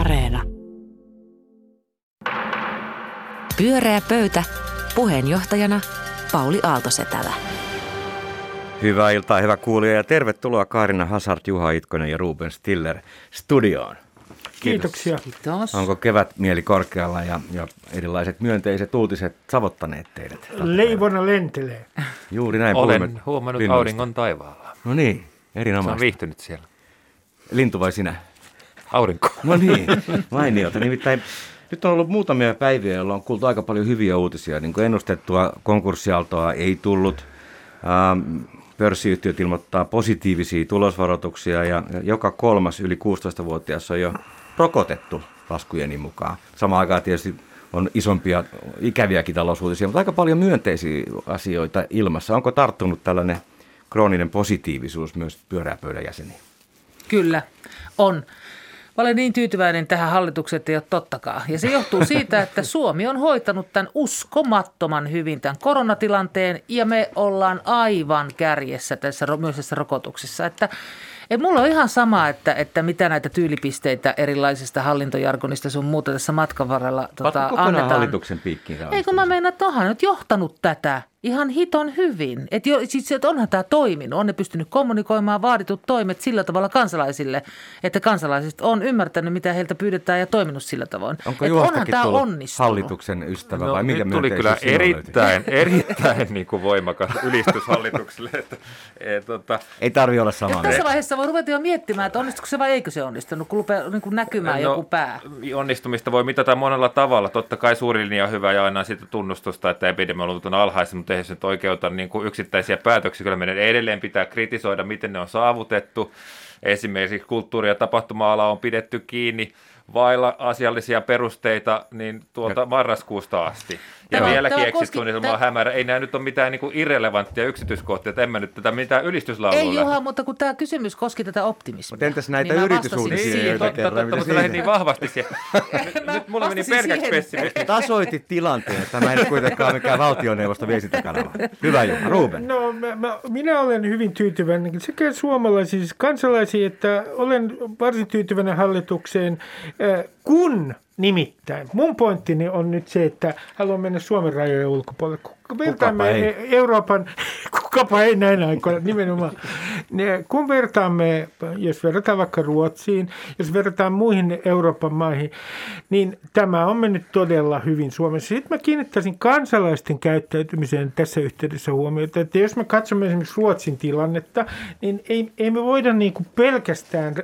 Areena. Pyöreä pöytä. Puheenjohtajana Pauli Aalto-Setälä. Hyvää iltaa, hyvä kuulija ja tervetuloa Kaarina Hazard, Juha Itkonen ja Ruben Stiller studioon. Kiitoksia. Kiitos. Onko kevätmieli korkealla ja erilaiset myönteiset uutiset savottaneet teidät? Leivona lentelee. Juuri näin. Olen huomannut linnusta. Auringon taivaalla. No niin, erinomaista. Olen viihtynyt siellä. Lintu vai sinä? Aurinko. No niin, mainiota. Nimittäin nyt on ollut muutamia päiviä, jolloin on kuultu aika paljon hyviä uutisia. Niin kuin ennustettua, konkurssiaaltoa ei tullut. Pörssiyhtiöt ilmoittaa positiivisia tulosvaroituksia ja joka kolmas yli 16-vuotias on jo rokotettu laskujeni mukaan. Samaan aikaan tietysti on isompia ikäviäkin talousuutisia, mutta aika paljon myönteisiä asioita ilmassa. Onko tarttunut tällainen krooninen positiivisuus myös pyöräpöydän jäseniin? Kyllä, on. Mä olen niin tyytyväinen tähän hallitukseen, että ei ole tottakaan. Ja se johtuu siitä, että Suomi on hoitanut tämän uskomattoman hyvin tämän koronatilanteen ja me ollaan aivan kärjessä tässä myös tässä rokotuksessa. Että ei mulla ole ihan sama, että mitä näitä tyylipisteitä erilaisista hallintojargonista sun muuta tässä matkan varrella annetaan. Hallituksen piikkiin. Ei kun mä meinaan, että onhan nyt johtanut tätä ihan hiton hyvin. Että et onhan tämä toiminut. On ne pystynyt kommunikoimaan vaaditut toimet sillä tavalla kansalaisille, että kansalaiset on ymmärtänyt, mitä heiltä pyydetään ja toiminut sillä tavoin. Onko Juhastakin hallituksen ystävä vai mikä myönteisesti? Tuli kyllä erittäin niin kuin voimakas ylistys hallitukselle. Ei tarvitse olla samaa mieltä. Tässä vaiheessa voi ruveta jo miettimään, että onnistuiko se vai eikö se onnistunut, kun rupeaa niin kuin näkymään joku pää. Onnistumista voi mitata monella tavalla. Totta kai suuri linja on hyvä ja aina siitä tunnustusta, että epidemioluvut on alhaista, mutta eihän se nyt oikeuta niin kuin yksittäisiä päätöksiä. Kyllä meidän edelleen pitää kritisoida, miten ne on saavutettu. Esimerkiksi kulttuuri- ja tapahtuma-ala on pidetty kiinni vailla asiallisia perusteita niin marraskuusta asti. Ja vieläkin eksitsuunnitelma on hämärä. Ei nämä nyt ole mitään niin kuin irrelevanttia yksityiskohtia, että en mä nyt tätä mitään ylistyslaulua lähde. Ei Juha, mutta kun tämä kysymys koski tätä optimismia. Mutta entäs näitä niin yritysuutisia, joita kerran? Mutta lähdin niin vahvasti siellä. Nyt mulla meni pelkäksi pessimismi. Tasoitit tilanteen, että mä en kuitenkaan mikään valtioneuvoston viestintäkanava. Hyvä Juha, Ruben. No minä olen hyvin tyytyväinen sekä suomalaisiin kansalaisiin, että olen varsin tyytyväinen hallitukseen, kun nimittäin. Mun pointtini on nyt se, että haluan mennä Suomen rajojen ulkopuolelle. Vertaamme Euroopan, kukapa ei näin aikoina, nimenomaan. Kun vertaamme, jos verrataan vaikka Ruotsiin, jos verrataan muihin Euroopan maihin, niin tämä on mennyt todella hyvin Suomessa. Sitten mä kiinnittäisin kansalaisten käyttäytymiseen tässä yhteydessä huomiota, että jos me katsomme esimerkiksi Ruotsin tilannetta, niin ei me voida niin kuin pelkästään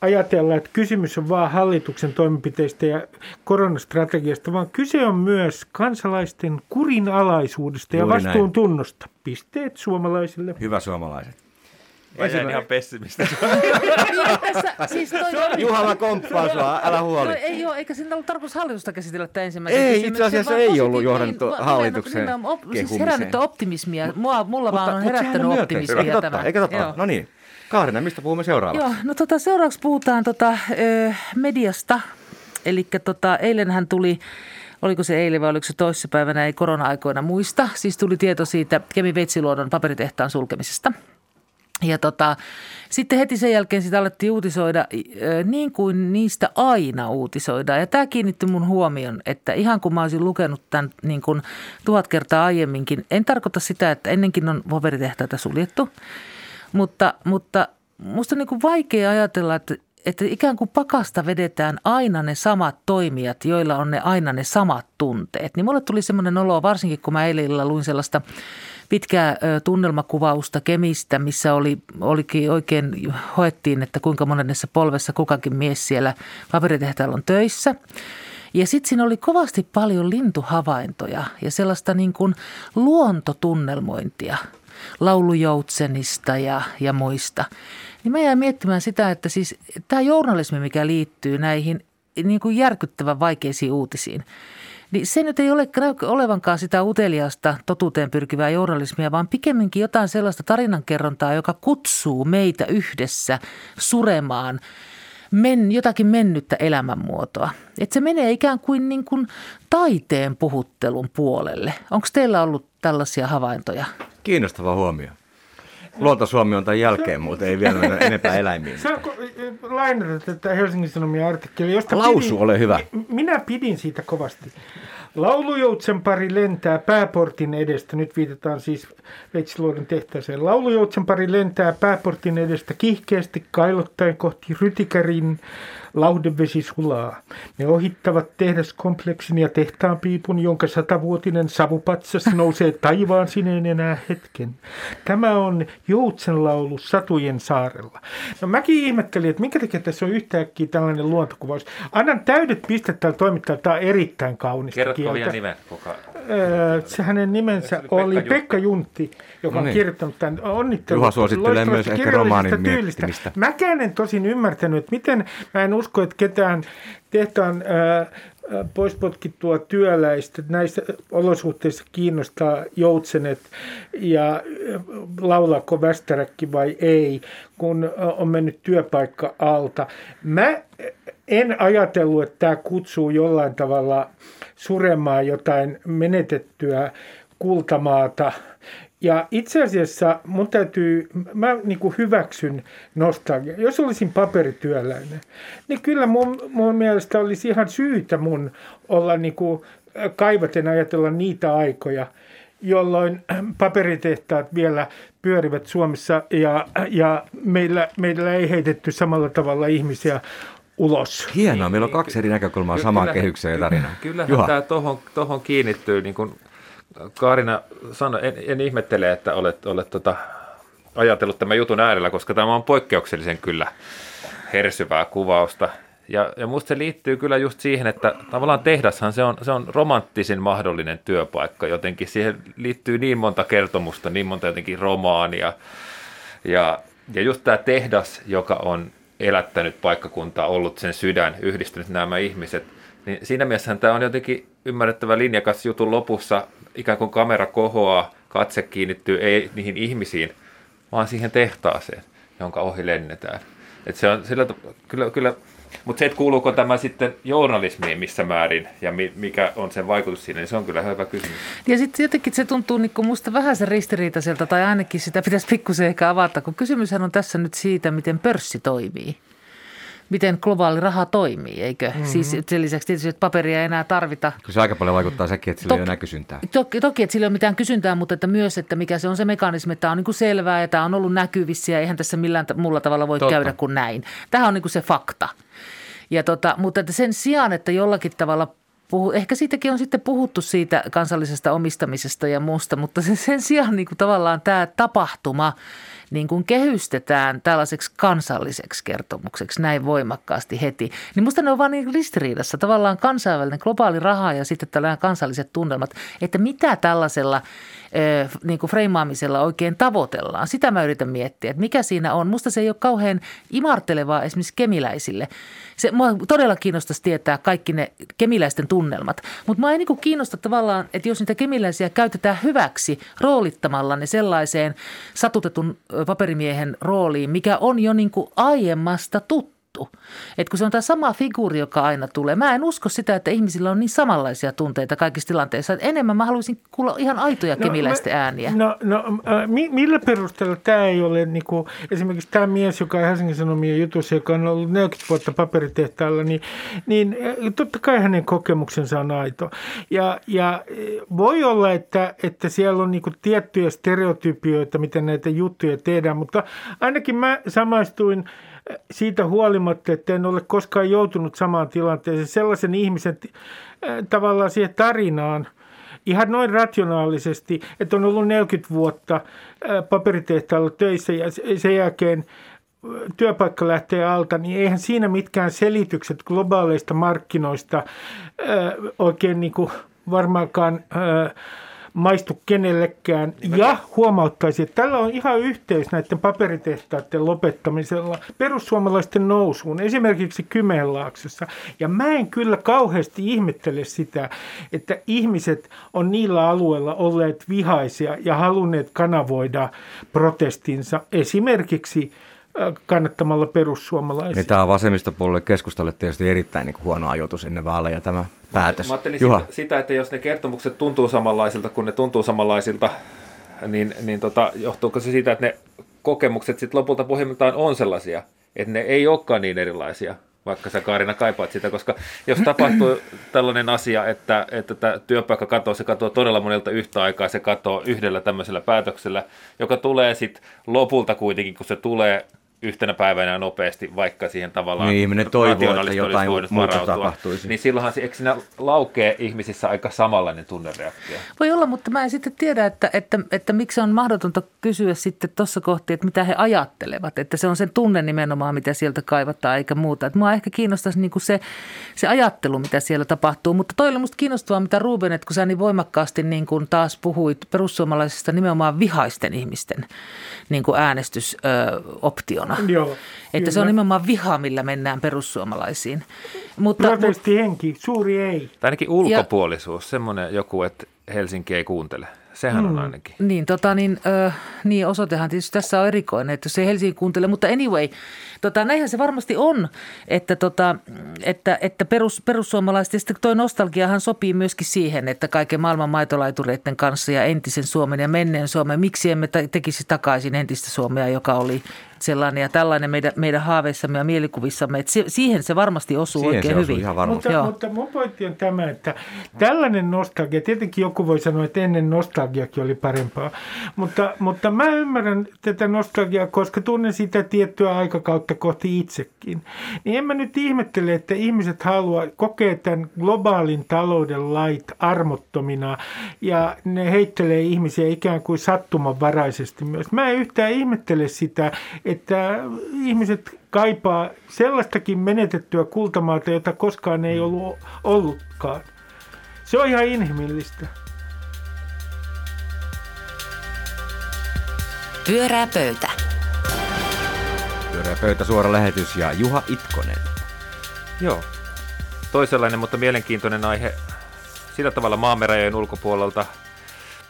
ajatellaan, että kysymys on vaan hallituksen toimenpiteistä ja koronastrategiasta, vaan kyse on myös kansalaisten kurinalaisuudesta ja vastuun tunnosta. Pisteet suomalaisille. Hyvä suomalaiset. Mä jäin ihan pessimistä. Juha, mä komppaan sua, älä huoli. Ei ole, eikä siinä ollut tarkoitus hallitusta käsitellä tämä ensimmäisen. Ei, itse asiassa ei ollut johdanto hallituksen kehumiseen. Siis herännyt optimismia. Mulla vaan on herättänyt optimismia tämä. Eikä totta, no niin. Kaarina, mistä puhumme seuraavaksi? Joo, no seuraavaksi puhutaan mediasta. Eli eilenhän tuli, oliko se eilen vai oliko se toissapäivänä, ei korona-aikoina muista. Siis tuli tieto siitä Kemi Veitsiluodon paperitehtaan sulkemisesta. Ja sitten heti sen jälkeen sitä alettiin uutisoida niin kuin niistä aina uutisoidaan. Ja tämä kiinnitti mun huomion, että ihan kun mä olisin lukenut tämän niin kuin 1000 kertaa aiemminkin, en tarkoita sitä, että ennenkin on paperitehtaita suljettu. Mutta musta on niin kuin vaikea ajatella, että ikään kuin pakasta vedetään aina ne samat toimijat, joilla on aina ne samat tunteet. Niin mulle tuli semmoinen olo, varsinkin kun mä eilen illalla luin sellaista pitkää tunnelmakuvausta Kemistä, missä olikin oikein hoettiin, että kuinka monennessa polvessa kukakin mies siellä paperitehtaalla on töissä. Ja sitten siinä oli kovasti paljon lintuhavaintoja ja sellaista niin kuin luontotunnelmointia. Laulujoutsenista ja muista. Niin mä jäin miettimään sitä, että siis tämä journalismi, mikä liittyy näihin niin kuin järkyttävän vaikeisiin uutisiin, niin se nyt ei ole olevankaan sitä uteliasta totuuteen pyrkivää journalismia, vaan pikemminkin jotain sellaista tarinankerrontaa, joka kutsuu meitä yhdessä suremaan jotakin mennyttä elämänmuotoa. Että se menee ikään kuin, taiteen puhuttelun puolelle. Onko teillä ollut tällaisia havaintoja? Kiinnostava huomio. Luota Suomi on tämän jälkeen, mutta ei vielä mennä enempää eläimiin. Saanko lainata tätä Helsingin Sanomien artikkelia? Lausu, ole hyvä. Minä pidin siitä kovasti. Laulujoutsenpari lentää pääportin edestä. Nyt viitataan siis Veitsiluodon tehtäiseen. Laulujoutsenpari lentää pääportin edestä kiihkeästi kailottaen kohti Rytikärin. Lauhdevesi sulaa. Ne ohittavat tehdaskompleksin ja tehtaanpiipun, jonka 100-vuotinen savupatsas nousee taivaan sineen enää hetken. Tämä on joutsenlaulu Satujen saarella. No mäkin ihmettelin, että minkä takia tässä on yhtäkkiä tällainen luontokuvaus. Annan täydet pistet tällä toimittajalle. Tämä on erittäin kaunista kieltä. Kerrotko vielä nimen? Hänen nimensä oli Pekka Juntti, joka on kirjoittanut tämän onnittelun. Juha suosittelee myös ehkä romaanin miettimistä. Mäkään en tosin ymmärtänyt, että miten mä en usko, että ketään tehtaan poispotkittua työläistä näissä olosuhteissa kiinnostaa joutsenet ja laulaako västäräkki vai ei, kun on mennyt työpaikka alta. Mä en ajatellut, että tämä kutsuu jollain tavalla suremaan jotain menetettyä kultamaata. Ja itse asiassa mun täytyy, mä niin kuin hyväksyn nostalgia. Jos olisin paperityöläinen, niin kyllä mun mielestä olisi ihan syytä mun olla niin kuin kaivaten ajatella niitä aikoja, jolloin paperitehtaat vielä pyörivät Suomessa ja meillä ei heitetty samalla tavalla ihmisiä ulos. Hienoa, meillä on kaksi eri näkökulmaa samaan kehykseen ja tarinaan. Kyllähän tämä tohon kiinnittyy niin kuin Kaarina sanoi, en ihmettele, että olet ajatellut tämän jutun äärellä, koska tämä on poikkeuksellisen kyllä hersyvää kuvausta. Ja musta se liittyy kyllä just siihen, että tavallaan tehdashan se on romanttisin mahdollinen työpaikka jotenkin. Siihen liittyy niin monta kertomusta, niin monta jotenkin romaania. Ja just tämä tehdas, joka on elättänyt paikkakuntaa, ollut sen sydän, yhdistänyt nämä ihmiset, niin siinä mielessä tämä on jotenkin ymmärrettävä linjakas jutun lopussa, ikään kuin kamera kohoaa, katse kiinnittyy ei niihin ihmisiin, vaan siihen tehtaaseen, jonka ohi lennetään. Et se on sillä kyllä, mutta se, että kuuluuko tämä sitten journalismiin missä määrin ja mikä on sen vaikutus siinä, niin se on kyllä hyvä kysymys. Ja sitten jotenkin se tuntuu niin kuin musta vähän sen ristiriitaiselta, tai ainakin sitä pitäisi pikkusen ehkä avata, kun kysymyshän on tässä nyt siitä, miten pörssi toimii. Miten globaali raha toimii, eikö? Mm-hmm. Siis sen lisäksi tietysti, että paperia ei enää tarvita. Kyllä se aika paljon vaikuttaa sekin, että sillä ei ole enää kysyntää. Toki, että sillä ei ole mitään kysyntää, mutta että myös, että mikä se on se mekanismi, että tämä on niin kuin selvää ja tämä on ollut näkyvissä ja eihän tässä millään muulla tavalla voi käydä kuin näin. Tämähän on niin kuin se fakta. Ja mutta että sen sijaan, että jollakin tavalla ehkä siitäkin on sitten puhuttu siitä kansallisesta omistamisesta ja muusta, mutta sen sijaan niin kuin tavallaan tämä tapahtuma niin kuin kehystetään tällaiseksi kansalliseksi kertomukseksi näin voimakkaasti heti. Niin musta ne on vaan niin ristiriidassa tavallaan kansainvälinen globaali raha ja sitten tällainen kansalliset tunnelmat, että mitä tällaisella niin kuin freimaamisella oikein tavoitellaan. Sitä mä yritän miettiä, että mikä siinä on. Musta se ei ole kauhean imartelevaa esimerkiksi kemiläisille. Mua todella kiinnostaisi tietää kaikki ne kemiläisten tunnelmat, mutta mua ei niin kuin kiinnosta tavallaan, että jos niitä kemiläisiä käytetään hyväksi roolittamalla ne sellaiseen satutetun paperimiehen rooliin, mikä on jo niin kuin aiemmasta tuttu. Että kun se on tämä sama figuuri, joka aina tulee. Mä en usko sitä, että ihmisillä on niin samanlaisia tunteita kaikissa tilanteissa. Et enemmän mä haluaisin kuulla ihan aitoja kemiläisten ääniä. Millä perusteella tämä ei ole, niin kuin, esimerkiksi tämä mies, joka on Helsingin Sanomien jutussa, joka on ollut 40 vuotta paperitehtaalla, niin totta kai hänen kokemuksensa on aito. Ja voi olla, että siellä on niin kuin tiettyjä stereotypioita, miten näitä juttuja tehdään, mutta ainakin mä samaistuin siitä huolimatta, että en ole koskaan joutunut samaan tilanteeseen sellaisen ihmisen tavallaan siihen tarinaan ihan noin rationaalisesti, että on ollut 40 vuotta paperitehtaalla töissä ja sen jälkeen työpaikka lähtee alta, niin eihän siinä mitkään selitykset globaaleista markkinoista oikein niin kuin varmaankaan maistu kenellekään. Ja huomauttaisi, että tällä on ihan yhteys näiden paperitehtaiden lopettamisella perussuomalaisten nousuun, esimerkiksi Kymenlaaksossa. Ja mä en kyllä kauheasti ihmettele sitä, että ihmiset on niillä alueilla olleet vihaisia ja halunneet kanavoida protestinsa esimerkiksi kannattamalla perussuomalaisia. Tämä on vasemmistopuolelle keskustalle tietysti erittäin niin kuin huono ajoitus ennen vaaleja tämä päätös. Mä ajattelin sitä, että jos ne kertomukset tuntuu samanlaisilta, kun ne tuntuu samanlaisilta, niin johtuuko se siitä, että ne kokemukset sitten lopulta pohjimmiltaan on sellaisia, että ne ei olekaan niin erilaisia, vaikka sä Kaarina kaipaat sitä, koska jos tapahtuu tällainen asia, että tämä työpaikka katoaa, se katoaa todella monelta yhtä aikaa, se katoaa yhdellä tämmöisellä päätöksellä, joka tulee sitten lopulta kuitenkin, kun se tulee yhtenä päivänä nopeasti, vaikka siihen tavallaan niin, toivoo, että jotain muuta tapahtuisi. Niin silloinhan se, eikö siinä laukee ihmisissä aika samanlainen tunnereaktio? Voi olla, mutta mä en sitten tiedä, että miksi on mahdotonta kysyä sitten tuossa kohti, että mitä he ajattelevat. Että se on sen tunne nimenomaan, mitä sieltä kaivataan eikä muuta. Että mua ehkä kiinnostaisi niin kuin se ajattelu, mitä siellä tapahtuu. Mutta toi oli musta kiinnostavaa, mitä Ruben, että kun sä niin voimakkaasti niin kuin taas puhuit perussuomalaisista nimenomaan vihaisten ihmisten niin kuin äänestysoption. Joo, että kyllä. Se on nimenomaan viha, millä mennään perussuomalaisiin. Protestihenki, suuri ei. Tai ainakin ulkopuolisuus, semmoinen joku, että Helsinki ei kuuntele. Sehän on ainakin. Niin, niin osoitehan tietysti tässä on erikoinen, että jos ei Helsinki kuuntele, mutta anyway, näinhän se varmasti on, että perussuomalaiset, ja sitten toi nostalgiahan sopii myöskin siihen, että kaiken maailman maitolaitureiden kanssa ja entisen Suomen ja menneen Suomen, miksi emme tekisi takaisin entistä Suomea, joka oli sellainen ja tällainen meidän haaveissamme ja mielikuvissamme, että siihen se varmasti osuu siihen oikein hyvin. Mutta mun pointti on tämä, että tällainen nostalgia, tietenkin joku voi sanoa, että ennen nostalgiakin oli parempaa, mutta mä ymmärrän tätä nostalgiaa, koska tunnen sitä tiettyä aikakautta kohti itsekin. Niin en mä nyt ihmettele, että ihmiset kokee tämän globaalin talouden lait armottomina ja ne heittelee ihmisiä ikään kuin sattumanvaraisesti myös. Mä en yhtään ihmettele sitä, että ihmiset kaipaa sellaistakin menetettyä kultamaalta, jota koskaan ei ollutkaan. Se on ihan inhimillistä. Pyörää pöytä. Pyörää pöytä, suora lähetys ja Juha Itkonen. Joo, toisenlainen, mutta mielenkiintoinen aihe sillä tavalla maamme rajojen ulkopuolelta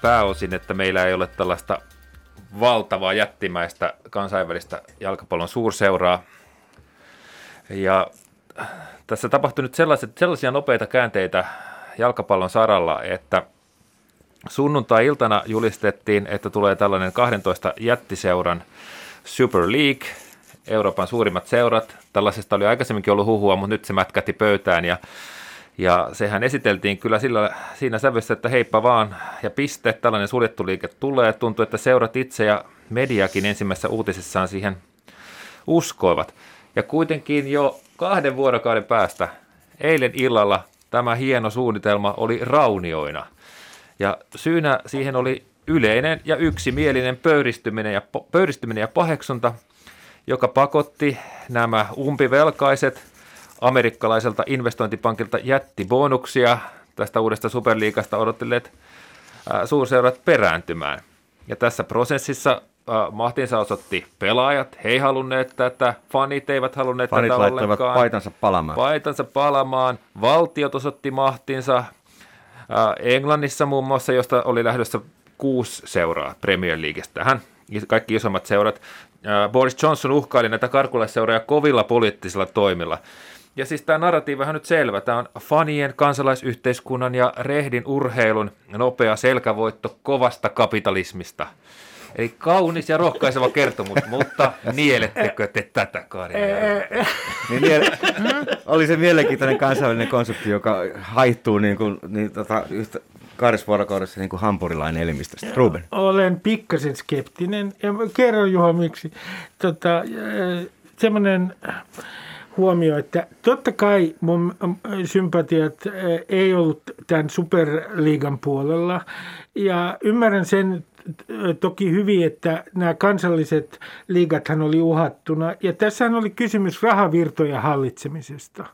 pääosin, että meillä ei ole tällaista valtavaa jättimäistä kansainvälistä jalkapallon suurseuraa. Ja tässä tapahtui nyt sellaisia nopeita käänteitä jalkapallon saralla, että sunnuntai-iltana julistettiin, että tulee tällainen 12 jättiseuran Superliiga, Euroopan suurimmat seurat. Tällaisesta oli aikaisemminkin ollut huhua, mutta nyt se mätkäti pöytään ja sehän esiteltiin kyllä siinä sävyssä, että heippa vaan ja piste, tällainen suljettu liike tulee. Tuntuu, että seurat itse ja mediakin ensimmäisessä uutisessaan siihen uskoivat. Ja kuitenkin jo 2 vuorokauden päästä eilen illalla tämä hieno suunnitelma oli raunioina. Ja syynä siihen oli yleinen ja yksimielinen pöyristyminen ja paheksunta, joka pakotti nämä umpivelkaiset amerikkalaiselta investointipankilta jättibonuksia tästä uudesta superliigasta odotteleet suurseurat perääntymään. Ja tässä prosessissa mahtinsa osoitti pelaajat, he ei halunneet tätä, fanit eivät halunneet tätä ollenkaan. Fanit laittavat paitansa palamaan, valtiot osoitti mahtinsa. Englannissa muun muassa, josta oli lähdössä 6 seuraa Premier Leaguestä tähän, kaikki isommat seurat. Boris Johnson uhkaili näitä karkulaisseuroja kovilla poliittisilla toimilla. Ja siis tämä narratiivahan nyt selvä. Tämä on fanien, kansalaisyhteiskunnan ja rehdin urheilun nopea selkävoitto kovasta kapitalismista. Eli kaunis ja rohkaiseva kertomus, mutta nielettekö te tätä, Kaarina? Oli se mielenkiintoinen kansainvälinen konsepti, joka haihtuu yhtä 2 vuorokaudessa niin kuin hampurilainen elimistöstä. Ruben. Olen pikkasen skeptinen. Ja kerron, Juha, miksi. Semmoinen huomio, että totta kai mun sympatiat ei ollut tämän Superliigan puolella. Ja ymmärrän sen toki hyvin, että nämä kansalliset liigathan oli uhattuna. Ja tässähän oli kysymys rahavirtojen hallitsemisesta.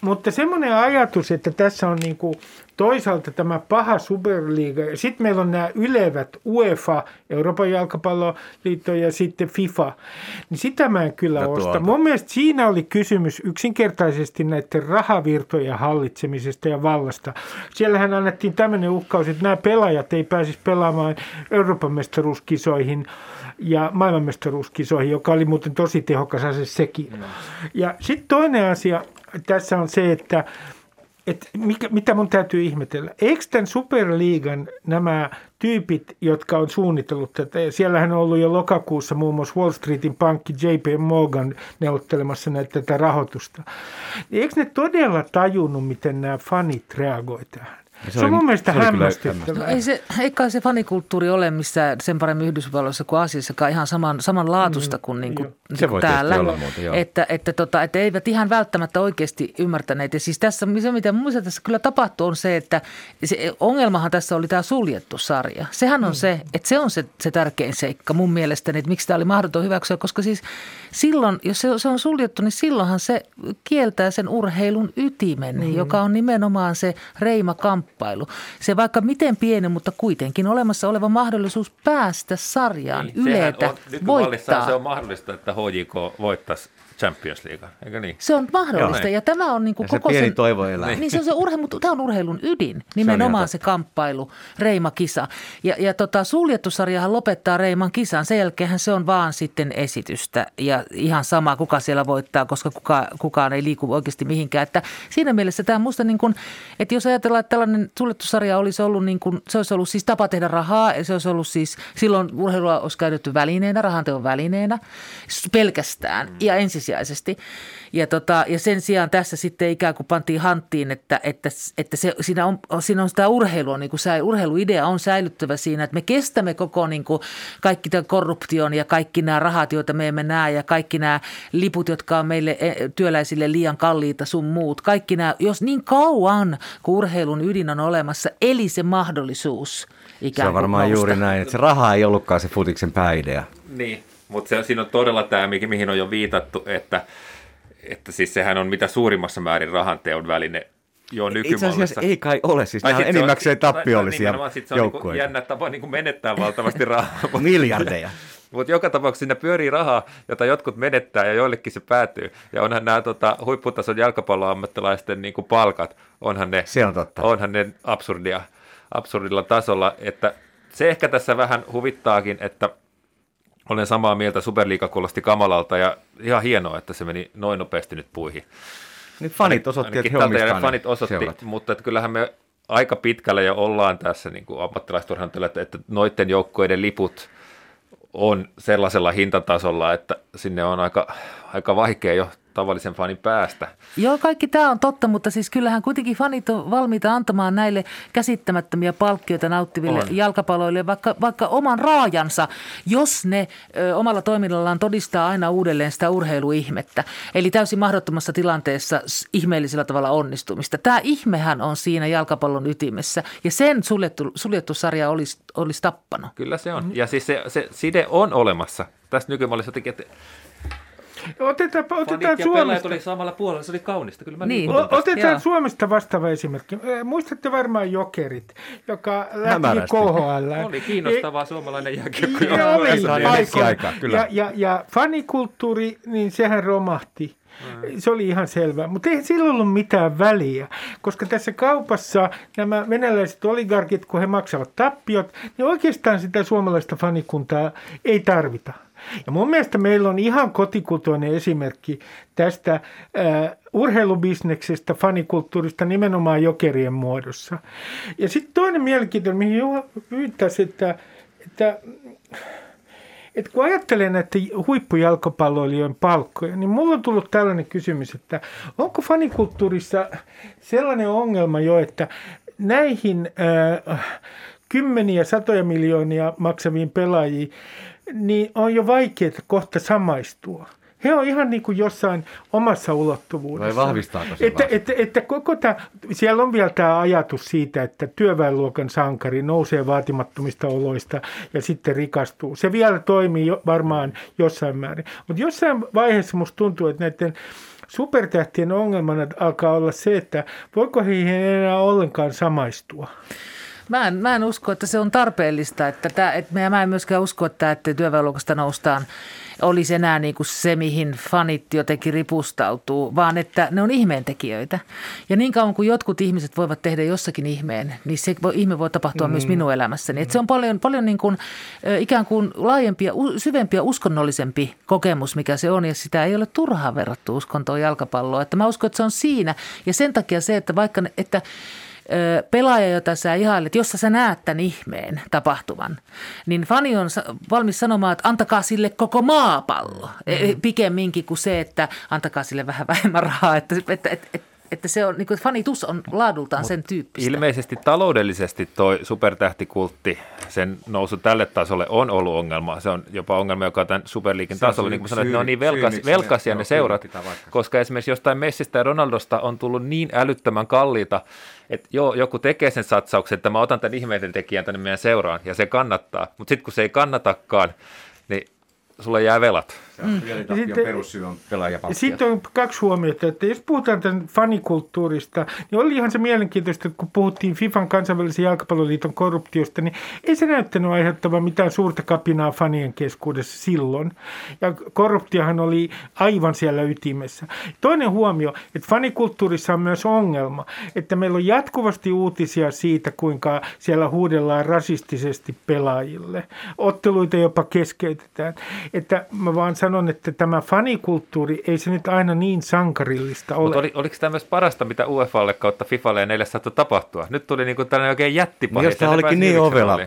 Mutta semmoinen ajatus, että tässä on niin kuin toisaalta tämä paha Superliiga ja sitten meillä on nämä ylevät UEFA, Euroopan jalkapalloliitto ja sitten FIFA, niin sitä mä en kyllä osta. Mun mielestä siinä oli kysymys yksinkertaisesti näiden rahavirtojen hallitsemisesta ja vallasta. Siellähän annettiin tämmöinen uhkaus, että nämä pelaajat ei pääsisi pelaamaan Euroopan mestaruuskisoihin ja maailmanmestaruuskisoihin, joka oli muuten tosi tehokas ase sekin. Ja sitten toinen asia tässä on se, että että mitä mun täytyy ihmetellä. Eikö tämän Superliigan nämä tyypit, jotka on suunnitellut tätä, ja siellähän on ollut jo lokakuussa muun muassa Wall Streetin pankki JP Morgan neuvottelemassa tätä rahoitusta. Eikö ne todella tajunnut, miten nämä fanit reagoivat tähän? Se on mun mielestä hämmästyttävää. No eikä se fanikulttuuri ole missään sen paremmin Yhdysvalloissa kuin Aasiassakaan ihan samanlaatuista kuin, kuin täällä. Muuta, että eivät ihan välttämättä oikeasti ymmärtäneet. Ja siis tässä, mitä mun mielestä tässä kyllä tapahtuu, on se, että se ongelmahan tässä oli tämä suljettu sarja. Sehän on se, että se on se tärkein seikka mun mielestäni, että miksi tämä oli mahdoton hyväksyä, koska siis silloin, jos se on suljettu, niin silloinhan se kieltää sen urheilun ytimen, joka on nimenomaan se reima kamppailu. Se vaikka miten pieni, mutta kuitenkin olemassa oleva mahdollisuus päästä sarjaan, niin, yletä, voittaa. Se on mahdollista, että HJK voittaisi Champions League, eikö niin? Se on mahdollista, ja tämä on niin kuin koko se pieni toivo elää. Niin se on se urheilu, mutta tämä on urheilun ydin, nimenomaan se kamppailu, reima kisa. Ja suljettu sarjahan lopettaa reiman kisan, sen jälkeenhän se on vaan sitten esitystä, ja ihan sama kuka siellä voittaa, koska kukaan ei liiku oikeasti mihinkään. Että siinä mielessä tämä musta niin kuin, että jos ajatellaan, että tällainen suljettu sarja olisi ollut niin kuin, se olisi ollut siis tapa tehdä rahaa, ja se olisi ollut siis, silloin urheilua olisi käytetty välineenä, rahanteon välineenä, pelkästään, ja ensisijaisesti. Ja sen sijaan tässä sitten ikään kuin pantiin hanttiin, että se, siinä on sitä urheilua, niin kuin urheiluidea on säilyttävä siinä, että me kestämme koko niin kuin kaikki tämän korruption ja kaikki nämä rahat, joita me emme näe ja kaikki nämä liput, jotka on meille työläisille liian kalliita sun muut. Kaikki nämä, jos niin kauan kuin urheilun ydin on olemassa, eli se mahdollisuus ikään kuin. Se on varmaan juuri näin, että se raha ei ollutkaan se futiksen pääidea. Niin. Mutta siinä on todella tämä, mihin on jo viitattu, että siis sehän on mitä suurimmassa määrin rahanteon väline jo nykymallissa. Itse asiassa ei kai ole, siis nämä on enimmäkseen tappiollisia joukkoja. Niin jännä tapa niin menettää valtavasti rahaa. Miljardeja. Mutta joka tapauksessa siinä pyörii rahaa, jota jotkut menettää ja joillekin se päätyy. Ja onhan nämä huipputason jalkapalloammattilaisten niin kuin palkat, onhan ne absurdilla tasolla. Että se ehkä tässä vähän huvittaakin, että olen samaa mieltä, Superliiga kuulosti kamalalta ja ihan hienoa, että se meni noin nopeasti nyt puihin. Niin fanit osoitti, että mutta että kyllähän me aika pitkällä jo ollaan tässä niin kuin ammattilaisturhantajalla, että noiden joukkoiden liput on sellaisella hintatasolla, että sinne on aika vaikea jo tavallisen fanin päästä. Joo, kaikki tämä on totta, mutta siis kyllähän kuitenkin fanit on valmiita antamaan näille käsittämättömiä palkkioita nauttiville jalkapalloille, vaikka oman raajansa, jos ne omalla toiminnallaan todistaa aina uudelleen sitä urheiluihmettä. Eli täysin mahdottomassa tilanteessa ihmeellisellä tavalla onnistumista. Tämä ihmehän on siinä jalkapallon ytimessä, ja sen suljettu sarja olisi tappanut. Kyllä se on, ja siis se side on olemassa. Tässä nykymallissa jotenkin, että Otetaan Suomesta. Oli samalla puolella, se oli kaunista. Kyllä mä otetaan Suomesta vastaava esimerkki. Muistatte varmaan Jokerit, joka lähti KHL. Oli kiinnostavaa suomalainen jääkiekko. Ja fanikulttuuri, niin sehän romahti. Se oli ihan selvää, mutta eihän sillä ollut mitään väliä, koska tässä kaupassa nämä venäläiset oligarkit, kun he maksavat tappiot, niin oikeastaan sitä suomalaista fanikuntaa ei tarvita. Ja mun mielestä meillä on ihan kotikutoinen esimerkki tästä urheilubisneksestä, fanikulttuurista nimenomaan Jokerien muodossa. Ja sitten toinen mielenkiintoinen, mihin Juha pyytäisi, että kun ajattelen näitä huippujalkapalloilijoiden palkkoja, niin mulla on tullut tällainen kysymys, että onko fanikulttuurissa sellainen ongelma jo, että näihin kymmeniä, satoja miljoonia maksaviin pelaajiin, niin on jo vaikeaa kohta samaistua. He on ihan niin kuin jossain omassa ulottuvuudessa. Vai vahvistaako se? Että koko tämä, siellä on vielä tämä ajatus siitä, että työväenluokan sankari nousee vaatimattomista oloista ja sitten rikastuu. Se vielä toimii varmaan jossain määrin. Mutta jossain vaiheessa musta tuntuu, että näiden supertähtien ongelmana alkaa olla se, että voiko heihin enää ollenkaan samaistua. Mä en usko, että se on tarpeellista, että mä en myöskään usko, että työväenluokasta noustaan olisi enää niin kuin se, mihin fanit jotenkin ripustautuu, vaan että ne on ihmeentekijöitä. Ja niin kauan kuin jotkut ihmiset voivat tehdä jossakin ihmeen, niin se ihme voi tapahtua myös minun elämässäni. Että se on paljon niin kuin, ikään kuin laajempi ja syvempi ja uskonnollisempi kokemus, mikä se on, ja sitä ei ole turhaan verrattu uskontoon jalkapalloa. Että mä uskon, että se on siinä, ja sen takia se, että vaikka että pelaaja, jota sä ihailet, jos sä näet tämän ihmeen tapahtuvan, niin fani on valmis sanomaan, että antakaa sille koko maapallo, pikemminkin kuin se, että antakaa sille vähän vähemmän rahaa, että se on, niin kuin fanitus on laadultaan sen tyyppistä. Ilmeisesti taloudellisesti toi supertähtikultti, sen nousu tälle tasolle on ollut ongelma. Se on jopa ongelma, joka on tämän Superliigan tasolla. Niin kuin sanoin, että ne on niin velkaisia ne seurat, koska esimerkiksi jostain Messistä ja Ronaldosta on tullut niin älyttömän kalliita, että joo, joku tekee sen satsauksen, että mä otan tämän ihmeiden tekijän tänne meidän seuraan, ja se kannattaa. Mutta sitten kun se ei kannatakaan, niin sulla jää velat. Sitten on kaksi huomiota, että jos puhutaan tämän fanikulttuurista, niin oli ihan se mielenkiintoista, että kun puhuttiin FIFAn kansainvälisen jalkapalloliiton korruptiosta, niin ei se näyttänyt aiheuttavan mitään suurta kapinaa fanien keskuudessa silloin. Ja korruptiohan oli aivan siellä ytimessä. Toinen huomio, että fanikulttuurissa on myös ongelma, että meillä on jatkuvasti uutisia siitä, kuinka siellä huudellaan rasistisesti pelaajille. Otteluita jopa keskeytetään. Että mä vaan sanon, että tämä fanikulttuuri ei se nyt aina niin sankarillista ole. Mutta oliko tämä myös parasta, mitä UEFAlle kautta FIFAlle ja 4 saattoi tapahtua? Nyt tuli niin kuin tällainen oikein jättipahe. Jos tämä olikin niin ovela,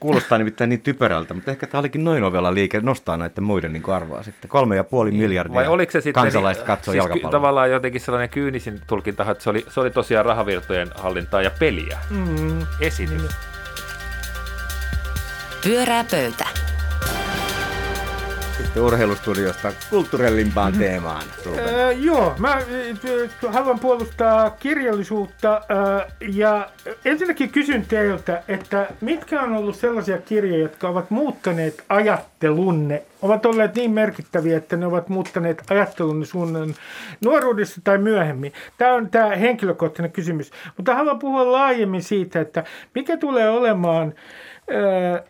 kuulostaa nimittäin niin typerältä, mutta ehkä tämä olikin noin ovela liike nostaa näiden muiden niin arvoa sitten. 3,5 miljardia kansalaiset katsoo jalkapalloa. Tavallaan jotenkin sellainen kyynisin tulkinta, että se oli tosiaan rahavirtojen hallintaa ja peliä. Esitys. Pyörää pöytä. Sitten urheilustudiosta kulttuurellimpaan teemaan. Joo, mä haluan puolustaa kirjallisuutta ja ensinnäkin kysyn teiltä, että mitkä on ollut sellaisia kirjoja, jotka ovat muuttaneet ajattelunne, ovat olleet niin merkittäviä, että ne ovat muuttaneet ajattelunne suunnan nuoruudessa tai myöhemmin. Tämä on tämä henkilökohtainen kysymys, mutta haluan puhua laajemmin siitä, että mikä tulee olemaan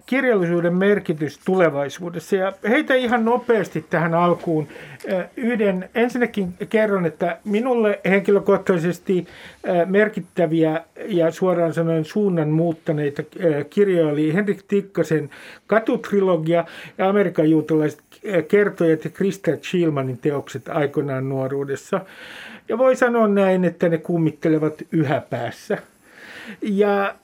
kirjallisuuden merkitys tulevaisuudessa. Ja heitä ihan nopeasti tähän alkuun. Ensinnäkin kerron, että minulle henkilökohtaisesti merkittäviä ja suoraan sanoen suunnan muuttaneita kirjoja oli Henrik Tikkasen Katutrilogia ja Amerikan juutalaiset kertojat ja Christer Kihlmanin teokset aikoinaan nuoruudessa. Ja voi sanoa näin, että ne kummittelevat yhä päässä. Ja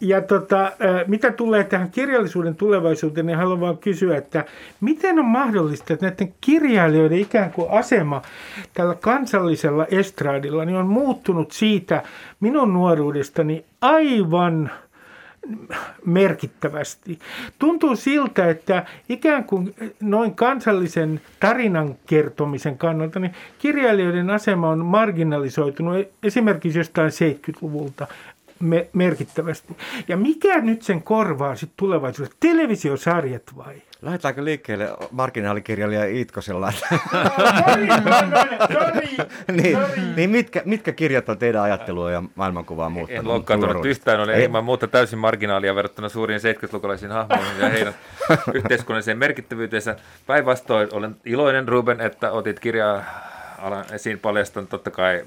mitä tulee tähän kirjallisuuden tulevaisuuteen, niin haluan vaan kysyä, että miten on mahdollista, että näiden kirjailijoiden ikään kuin asema tällä kansallisella estraadilla niin on muuttunut siitä minun nuoruudestani aivan merkittävästi. Tuntuu siltä, että ikään kuin noin kansallisen tarinan kertomisen kannalta niin kirjailijoiden asema on marginalisoitunut esimerkiksi jostain 70-luvulta. Merkittävästi. Ja mikä nyt sen korvaa sitten tulevaisuudessa? Televisiosarjat vai? Lähdetäänkö liikkeelle marginaalikirjailija Itkosella? Niin mitkä kirjat on teidän ajattelua ja maailmankuvaa muuttanut? En loukkaantunut yhtään, olen ilman muuta täysin marginaalia verrattuna suuriin 70-lukulaisiin hahmoihin ja heidän yhteiskunnalliseen merkittävyyteensä. Päinvastoin olen iloinen, Ruben, että otit kirja-alan esiin, paljastan totta kai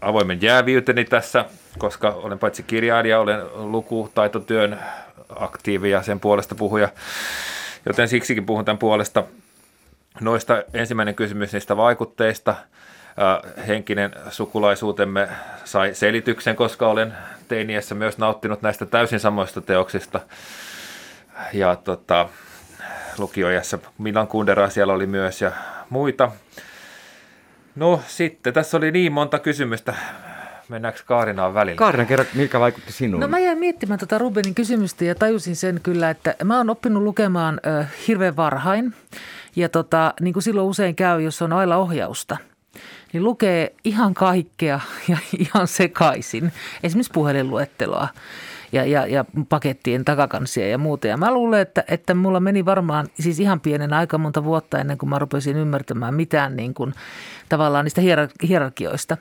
avoimen jääviyteni tässä, koska olen paitsi kirjailija, olen lukutaitotyön aktiivi ja sen puolesta puhuja, joten siksikin puhun tämän puolesta. Noista ensimmäinen kysymys niistä vaikutteista. Henkinen sukulaisuutemme sai selityksen, koska olen teiniässä myös nauttinut näistä täysin samoista teoksista. Ja lukioiässä Milan Kundera siellä oli myös ja muita. No sitten, tässä oli niin monta kysymystä. Mennäänkö Kaarinaan välillä? Kaarina, kerro, mikä vaikutti sinuun? No mä jäin miettimään Rubenin kysymystä ja tajusin sen kyllä, että mä oon oppinut lukemaan hirveän varhain. Ja niin kuin silloin usein käy, jos on ailla ohjausta, niin lukee ihan kaikkea ja ihan sekaisin. Esimerkiksi puhelinluetteloa ja pakettien takakansia ja muuta. Ja mä luulen, että mulla meni varmaan siis ihan pienen aika monta vuotta ennen kuin mä rupesin ymmärtämään mitään niin kuin tavallaan niistä hierarkioista,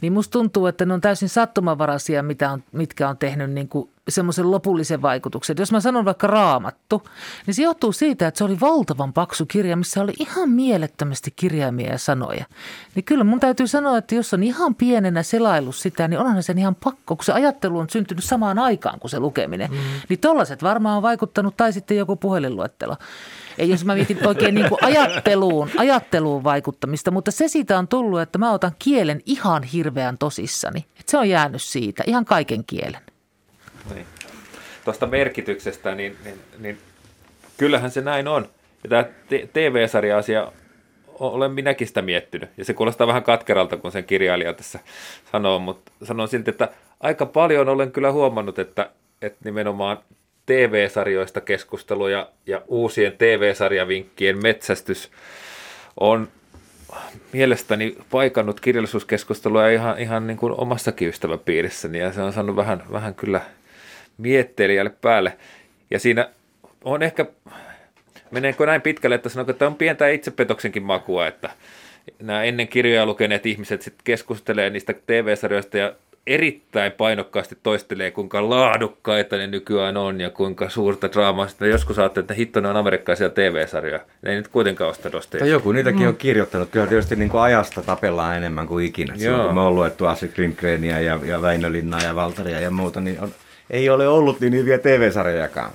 niin musta tuntuu, että ne on täysin sattumanvaraisia, mitkä on tehnyt niin kuin semmoisen lopullisen vaikutuksen. Jos mä sanon vaikka Raamattu, niin se johtuu siitä, että se oli valtavan paksu kirja, missä oli ihan mielettömästi kirjaimia ja sanoja. Niin kyllä mun täytyy sanoa, että jos on ihan pienenä selailu sitä, niin onhan sen ihan pakko, kun se ajattelu on syntynyt samaan aikaan kuin se lukeminen. Mm. Niin tollaiset varmaan on vaikuttanut, tai sitten joku puhelinluettelo. Ei, jos mä mietin oikein niin kuin ajatteluun vaikuttamista, mutta se siitä on tullut, että mä otan kielen ihan hirveän tosissani. Että se on jäänyt siitä, ihan kaiken kielen. Niin. Tuosta merkityksestä, niin kyllähän se näin on. Ja tämä TV-sarja-asia, olen minäkin sitä miettinyt. Ja se kuulostaa vähän katkeralta, kun sen kirjailija tässä sanoo, mutta sanon silti, että aika paljon olen kyllä huomannut, että nimenomaan TV-sarjoista keskustelu ja uusien TV-sarjavinkkien metsästys on mielestäni paikannut kirjallisuuskeskustelua ihan niin kuin omassakin ystäväpiirissäni, ja se on saanut vähän kyllä miettelijälle päälle. Ja siinä on ehkä, meneekö näin pitkälle, että sanonko, että on pientä itsepetoksenkin makua, että nämä ennen kirjoja lukeneet ihmiset sitten keskustelee niistä TV-sarjoista ja erittäin painokkaasti toistelee, kuinka laadukkaita ne nykyään on ja kuinka suurta draamaa. Sitten joskus ajattelee, että hitto, ne on amerikkalaisia TV-sarjoja. Ne ei nyt kuitenkaan ole sitä Dostoevskia. Joku niitäkin on kirjoittanut. Kyllä tietysti niin kuin ajasta tapellaan enemmän kuin ikinä. Silloin, kun me on luettu Astrid Lindgreniä ja Väinö Linnaa ja Valtaria ja muuta, niin ei ole ollut niin hyviä TV-sarjajakaan.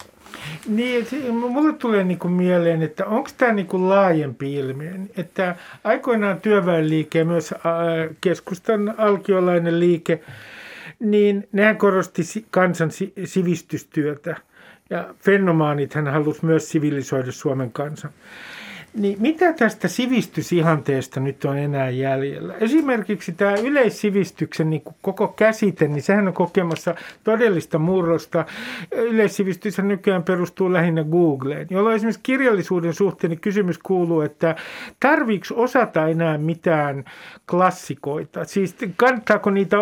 Niin, mulle tulee niinku mieleen, että onko tämä niinku laajempi ilmiö, että aikoinaan työväenliike ja myös keskustan alkiolainen liike, niin nehän korosti kansan sivistystyötä ja fenomaanit hän halusi myös sivilisoida Suomen kansan. Niin mitä tästä sivistysihanteesta nyt on enää jäljellä? Esimerkiksi tämä yleissivistyksen niin koko käsite, niin sehän on kokemassa todellista murrosta. Yleissivistyshän nykyään perustuu lähinnä Googleen, jolloin esimerkiksi kirjallisuuden suhteen niin kysymys kuuluu, että tarviiko osata enää mitään klassikoita? Siis kannattaako niitä,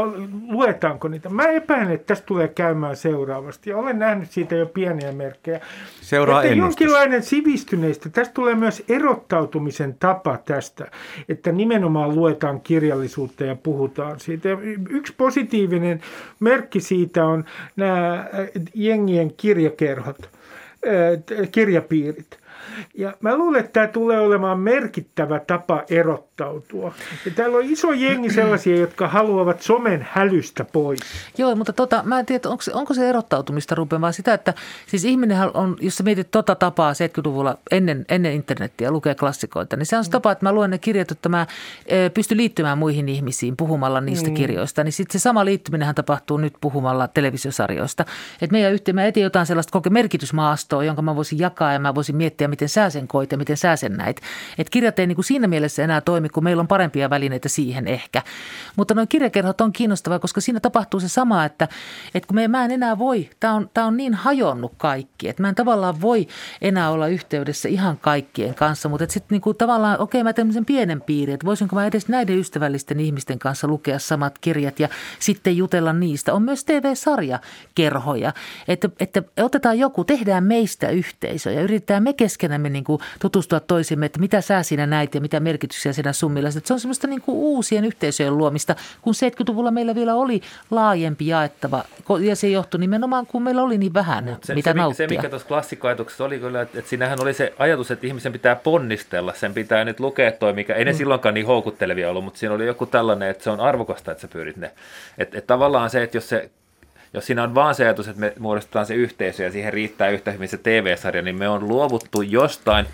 luetaanko niitä? Mä epäilen, että tästä tulee käymään seuraavasti. Olen nähnyt siitä jo pieniä merkkejä. Seuraa ennustus. Että jonkinlainen sivistyneistä, tästä tulee myös erottautumisen tapa tästä, että nimenomaan luetaan kirjallisuutta ja puhutaan siitä. Yksi positiivinen merkki siitä on nämä jengien kirjakerhot, kirjapiirit. Ja mä luulen, että tämä tulee olemaan merkittävä tapa erottautua. Ja täällä on iso jengi sellaisia, jotka haluavat somen hälystä pois. Joo, mutta mä en tiedä, onko se erottautumista, Ruben, vai sitä, että siis ihminenhän on, jos sä mietit tapaa 70-luvulla ennen internettiä lukea klassikoita, niin se on se tapa, että mä luen ne kirjat, että mä pystyn liittymään muihin ihmisiin puhumalla niistä kirjoista. Niin sitten se sama liittyminenhän tapahtuu nyt puhumalla televisiosarjoista. Että meidän yhteen, mä etin jotain sellaista merkitysmaastoa, jonka mä voisin jakaa ja mä voisin miettiä, miten sä sen koit ja miten sä sen näit. Että kirjat ei niin kuin siinä mielessä enää toimi, kun meillä on parempia välineitä siihen ehkä. Mutta nuo kirjakerhot on kiinnostavaa, koska siinä tapahtuu se sama, että kun mä en enää voi, tää on niin hajonnut kaikki, että mä en tavallaan voi enää olla yhteydessä ihan kaikkien kanssa, mutta sitten niin tavallaan, okei, mä teen sen pienen piirin, että voisinko mä edes näiden ystävällisten ihmisten kanssa lukea samat kirjat ja sitten jutella niistä. On myös TV-sarjakerhoja, että otetaan joku, tehdään meistä yhteisö ja yritetään me keskenämme niin kuin tutustua toisimme, että mitä sä siinä näit ja mitä merkityksiä siinä summilla. Se on semmoista niin kuin uusien yhteisöjen luomista, kun 70-luvulla meillä vielä oli laajempi jaettava, ja se johtui nimenomaan, kun meillä oli niin vähän, mitä nauttia. Se, mikä tuossa klassikkoajatuksessa oli kyllä, että siinähän oli se ajatus, että ihmisen pitää ponnistella, sen pitää nyt lukea toi, mikä ei ne silloinkaan niin houkuttelevia ollut, mutta siinä oli joku tällainen, että se on arvokasta, että sä pyydit ne. Että tavallaan se, että jos siinä on vaan se ajatus, että me muodostetaan se yhteisö ja siihen riittää yhtä hyvin se TV-sarja, niin me on luovuttu jostain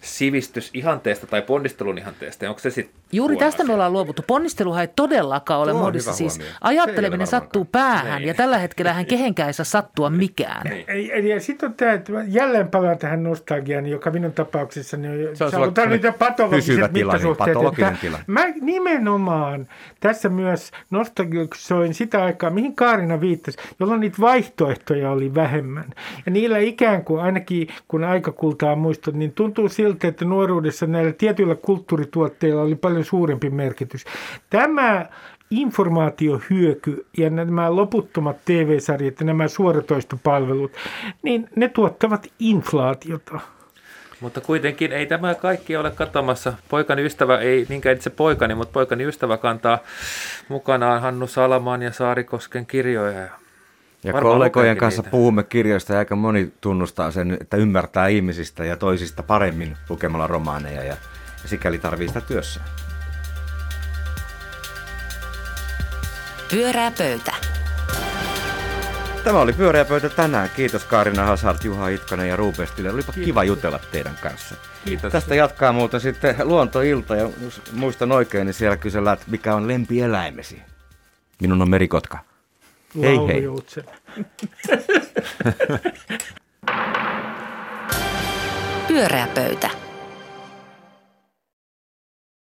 sivistysihanteesta tai ponnistelun ihanteesta. Onko se sitten juuri tästä asia? Me ollaan luovuttu. Ponnisteluhan ei todellakaan ole muodissa. Siis ajatteleminen sattuu päähän ja tällä hetkellähän kehenkään ei saa sattua mikään. Ja sitten on tämä, että jälleen palaan tähän nostalgiaan, joka minun tapauksessani on sanotaan niitä patologiset mittasuhteet. Mä nimenomaan tässä myös nostalgisoin sitä aikaa, mihin Kaarina viittasi, jolloin niitä vaihtoehtoja oli vähemmän. Ja niillä ikään kuin, ainakin kun aika kultaa muistot, niin tuntuu siltä, että nuoruudessa näillä tietyillä kulttuurituotteilla oli paljon suurempi merkitys. Tämä informaatiohyöky ja nämä loputtomat TV-sarjat ja nämä suoratoistopalvelut, niin ne tuottavat inflaatiota. Mutta kuitenkin ei tämä kaikki ole katsomassa. Poikani ystävä, ei niinkään itse poikani, mutta poikani ystävä kantaa mukanaan Hannu Salaman ja Saarikosken kirjoja. Ja kollegojen kanssa niitä puhumme kirjoista ja aika moni tunnustaa sen, että ymmärtää ihmisistä ja toisista paremmin lukemalla romaaneja ja sikäli tarvii sitä työssään. Pyörää pöytä. Tämä oli Pyöreä pöytä tänään. Kiitos Kaarina Hazard, Juha Itkonen ja Ruben Stiller. Olipa kiva jutella teidän kanssa. Kiitos. Tästä jatkaa muuten sitten luontoilta ja jos muistan oikein, niin siellä kysellään, että mikä on lempieläimesi. Minun on merikotka. Hei hei. Pyöreä pöytä.